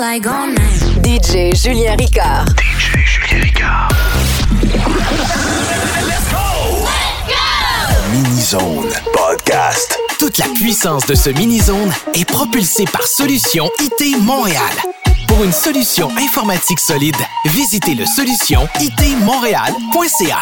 like all night. DJ Julien Ricard. DJ Julien Ricard. Let's go! Let's go! Mini-zone Podcast. Toute la puissance de ce mini-zone est propulsée par Solutions IT Montréal. Pour une solution informatique solide, visitez le solutionit-montréal.ca.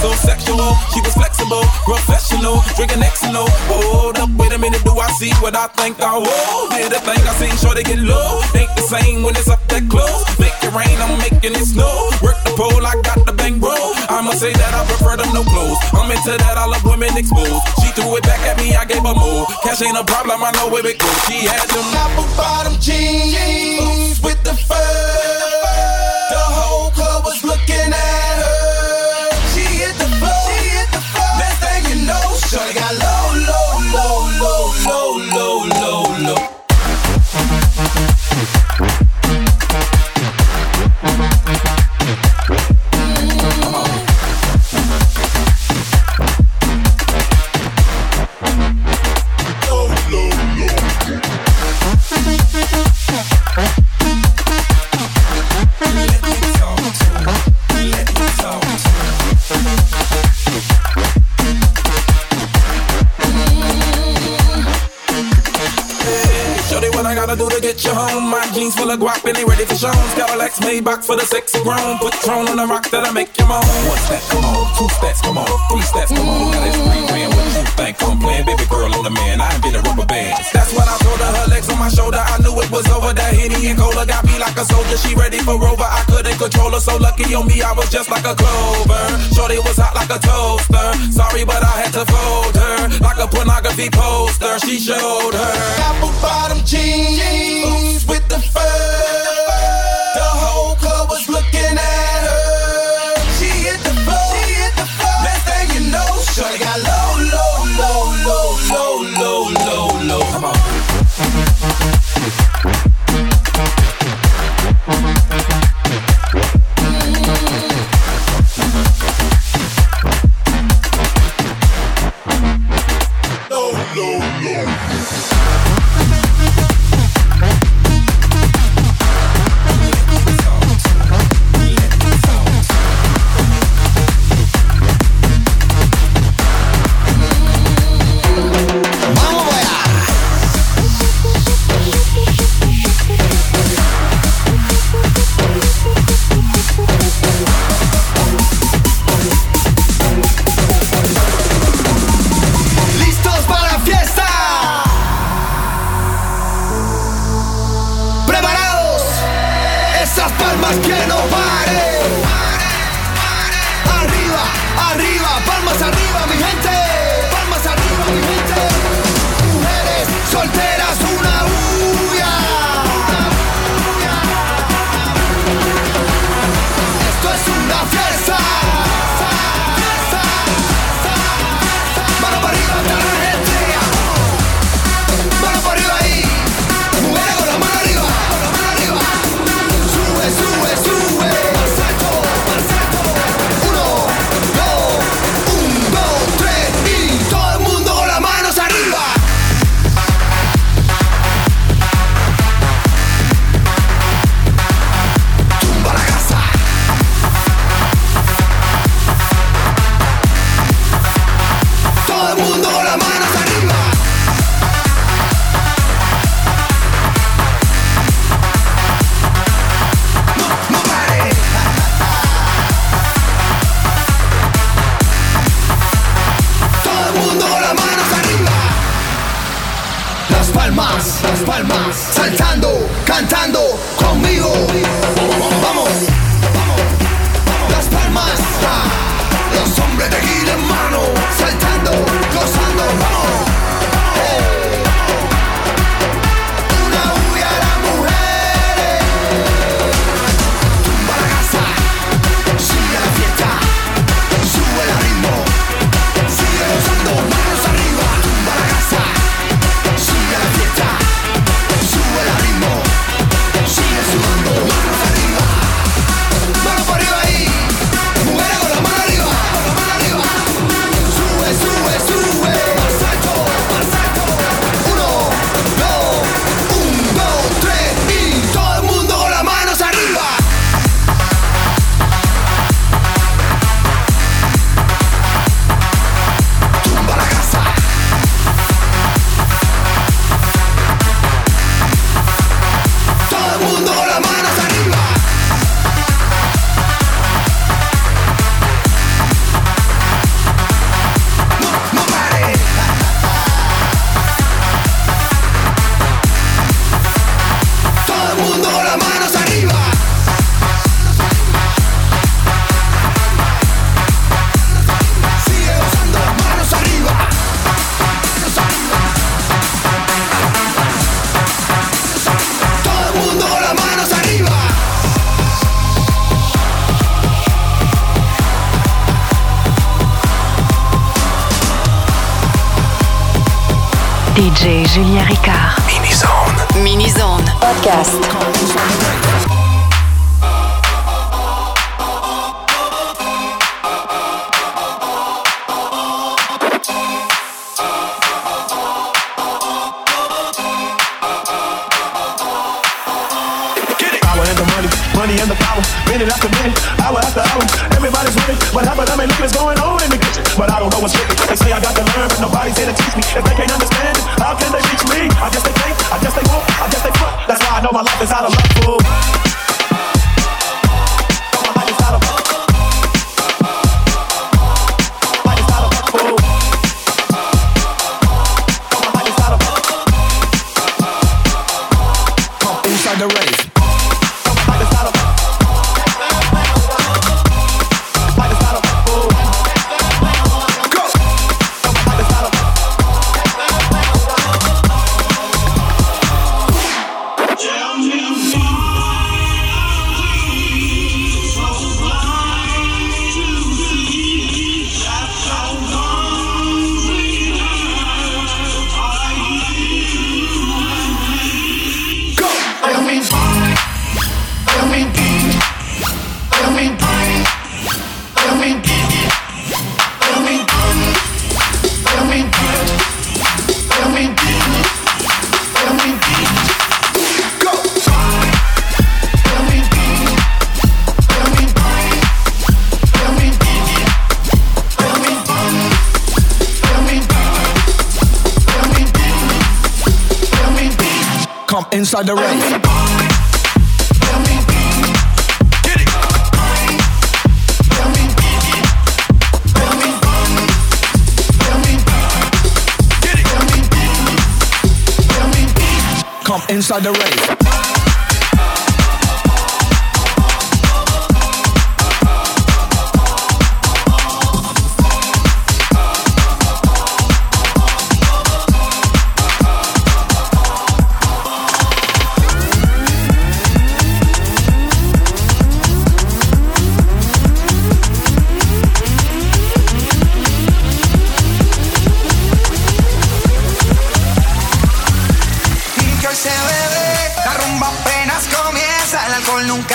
So sexual, she was flexible, professional, drinking Xanol. Hold up, wait a minute, do I see what I think I will? Did a thing I seen, sure they get low. Ain't the same when it's up that close. Make it rain, I'm making it snow. Work the pole, I got the bankroll. I'ma say that I prefer them no clothes. I'm into that, I love women exposed. She threw it back at me, I gave her more. Cash ain't a problem, I know where it goes. She had them apple bottom jeans with the fur. The whole club was looking at her. Shorty got low, low, low, low, low, low, low, low. Full of guap and they ready for shows. Cadillacs, Maybach for the sexy grown. Put Tron on the rock that'll make you moan. One step, come on. Two steps, come on. Three steps, come on. Now that's free man. What you think I'm playing? Baby girl on the man. I ain't been a rubber band. That's what I told her. Her legs on my shoulder. I knew it was over. That Henny and Cola got me like a soldier. She ready for Rover. I couldn't control her. So lucky on me, I was just like a clover. Shorty was hot like a toaster. Sorry, but I had to fold her like a pornography poster. She showed her apple bottom jeans with the. The whole club was looking at her. She hit the floor, next thing you know, shorty got low, low, low, low, low, low, low, low. Come on. Low, low, low. Vamos, vamos, vamos. Las palmas, los hombres de DJ Julien Ricard. Mini-zone Podcast. Money and the power, minute after minute, hour after hour, everybody's winning. What happened? I mean, look what's going on in the kitchen, but I don't know what's written. They say I got to learn, but nobody's here to teach me. If they can't understand it, how can they reach me? I guess they can't, I guess they won't, I guess they fuck. That's why I know my life is out of luck, fool. Inside the rain. Come inside the rain.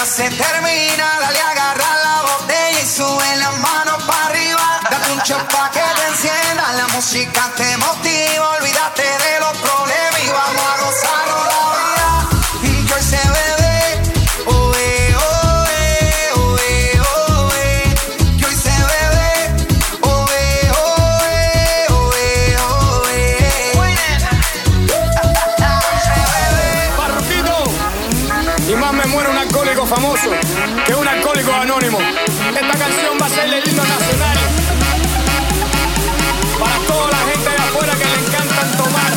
Se termina, dale a agarrar la botella y sube las manos para arriba. Date un shot pa' que te encienda, la música te motiva. Olvídate de los problemas y vamos a gozar la vida. Que hoy se bebe, ohé, ohé, ohé, ohé. Que hoy se bebe, ohé, ohé, ohé, ohé. Partito. Y más me muero una cosa famoso, que es un alcohólico anónimo. Esta canción va a ser el himno nacional para toda la gente de afuera que le encantan tomar.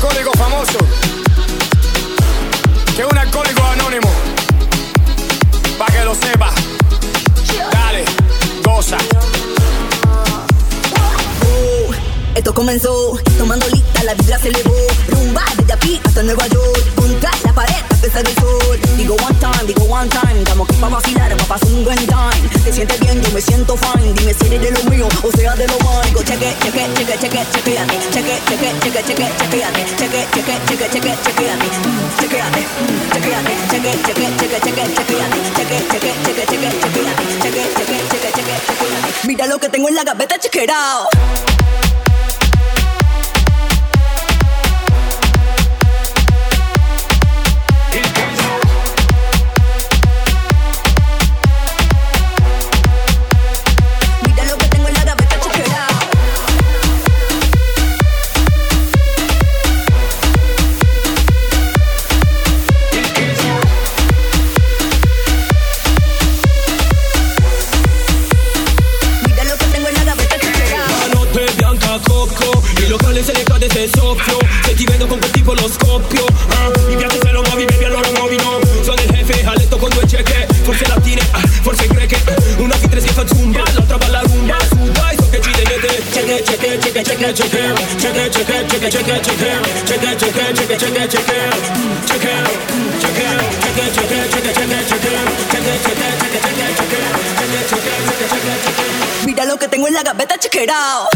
alcohólico famoso que un alcohólico anónimo. Pa' que lo sepa. Dale, goza. Esto comenzó, tomando lista, la vibra se elevó. Rumba desde aquí hasta Nueva York. Contra la pared hasta pesar del sol. Digo one time, damos aquí pa' vacilar, pa' pasar un buen time. Te sientes bien, yo me siento fine. Dime si eres de lo mío o sea de lo mágico. Cheque, cheque, cheque, cheque, chequeate. Cheque, cheque, cheque, cheque, chequeate. Cheque, cheque, cheque, cheque, chequeate. Chequeate, chequeate. Cheque, cheque, cheque, cheque, chequeate. Cheque, cheque, cheque, cheque, chequeate. Cheque, cheque, cheque, cheque, chequeate. Mira lo que tengo en la gaveta, check it out. Mira lo que tengo en la gaveta, check it out.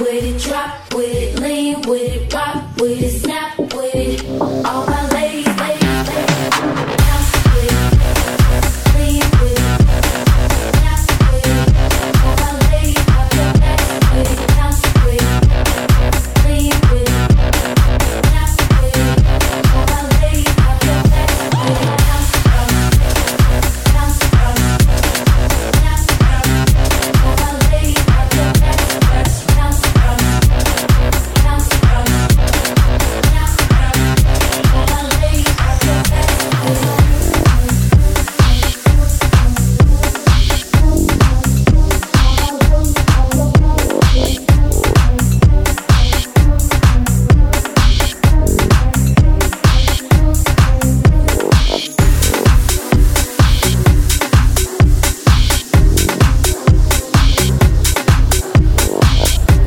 with it, drop with it, lean with it, pop with it, snap with it. All my ladies, ladies, ladies, bounce with it, lean with it, snap with it. All my ladies, pop your back with it, bounce with it, lean with it, snap with it. All my ladies, pop your back with it, bounce from, snap from. All my ladies, pop your back with it.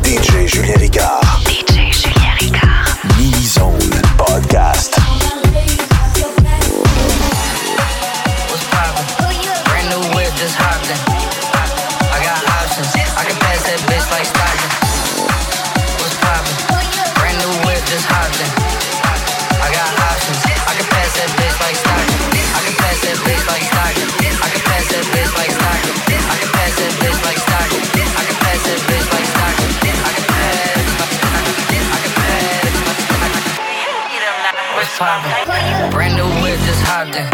DJ Julien Ricard. DJ Julien Ricard. Mini-zone Podcast. What's poppin'? Brand new whip, just hopped in. I got options. I can pass that bitch like Stockton. What's poppin'? Brand new whip, just hopped in. I got options. I can pass that bitch like Stockton. I can pass that bitch like Stockton. I can pass that bitch like Stockton. I can pass that bitch like Stockton. I can pass that bitch like Stockton. Poppin'. Brand new whip, just hopped in.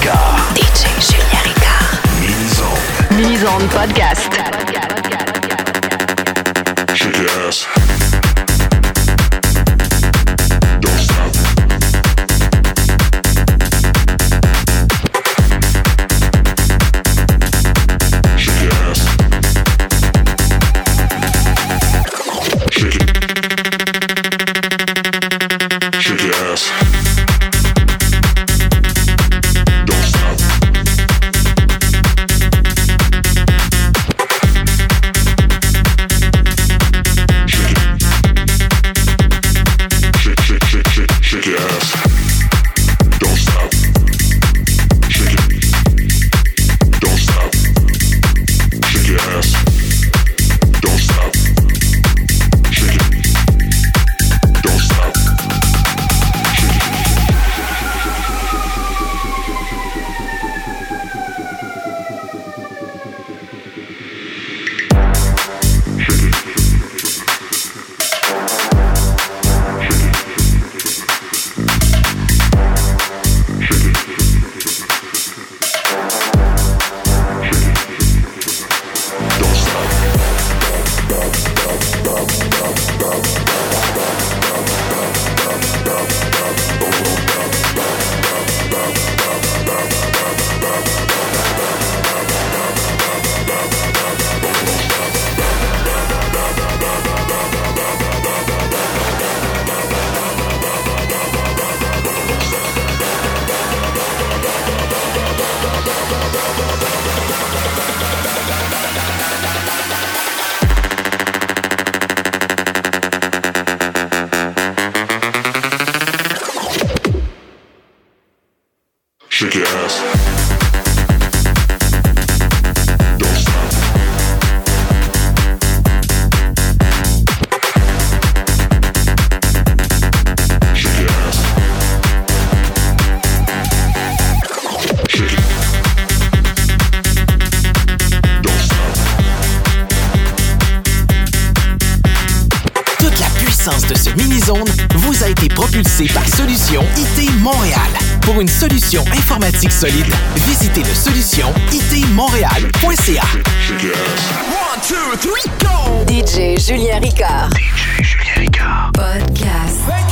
Ricard. DJ Julien Ricard. Mini-zone Podcast. Shake your ass. Don't stop. Shake your ass. Shake it. Shake your ass. Shake your ass. De ce mini-zone vous a été propulsé par Solutions IT Montréal. Pour une solution informatique solide, visitez le solutionit-montreal.ca. 1, 2, 3, go! DJ Julien Ricard. Podcast.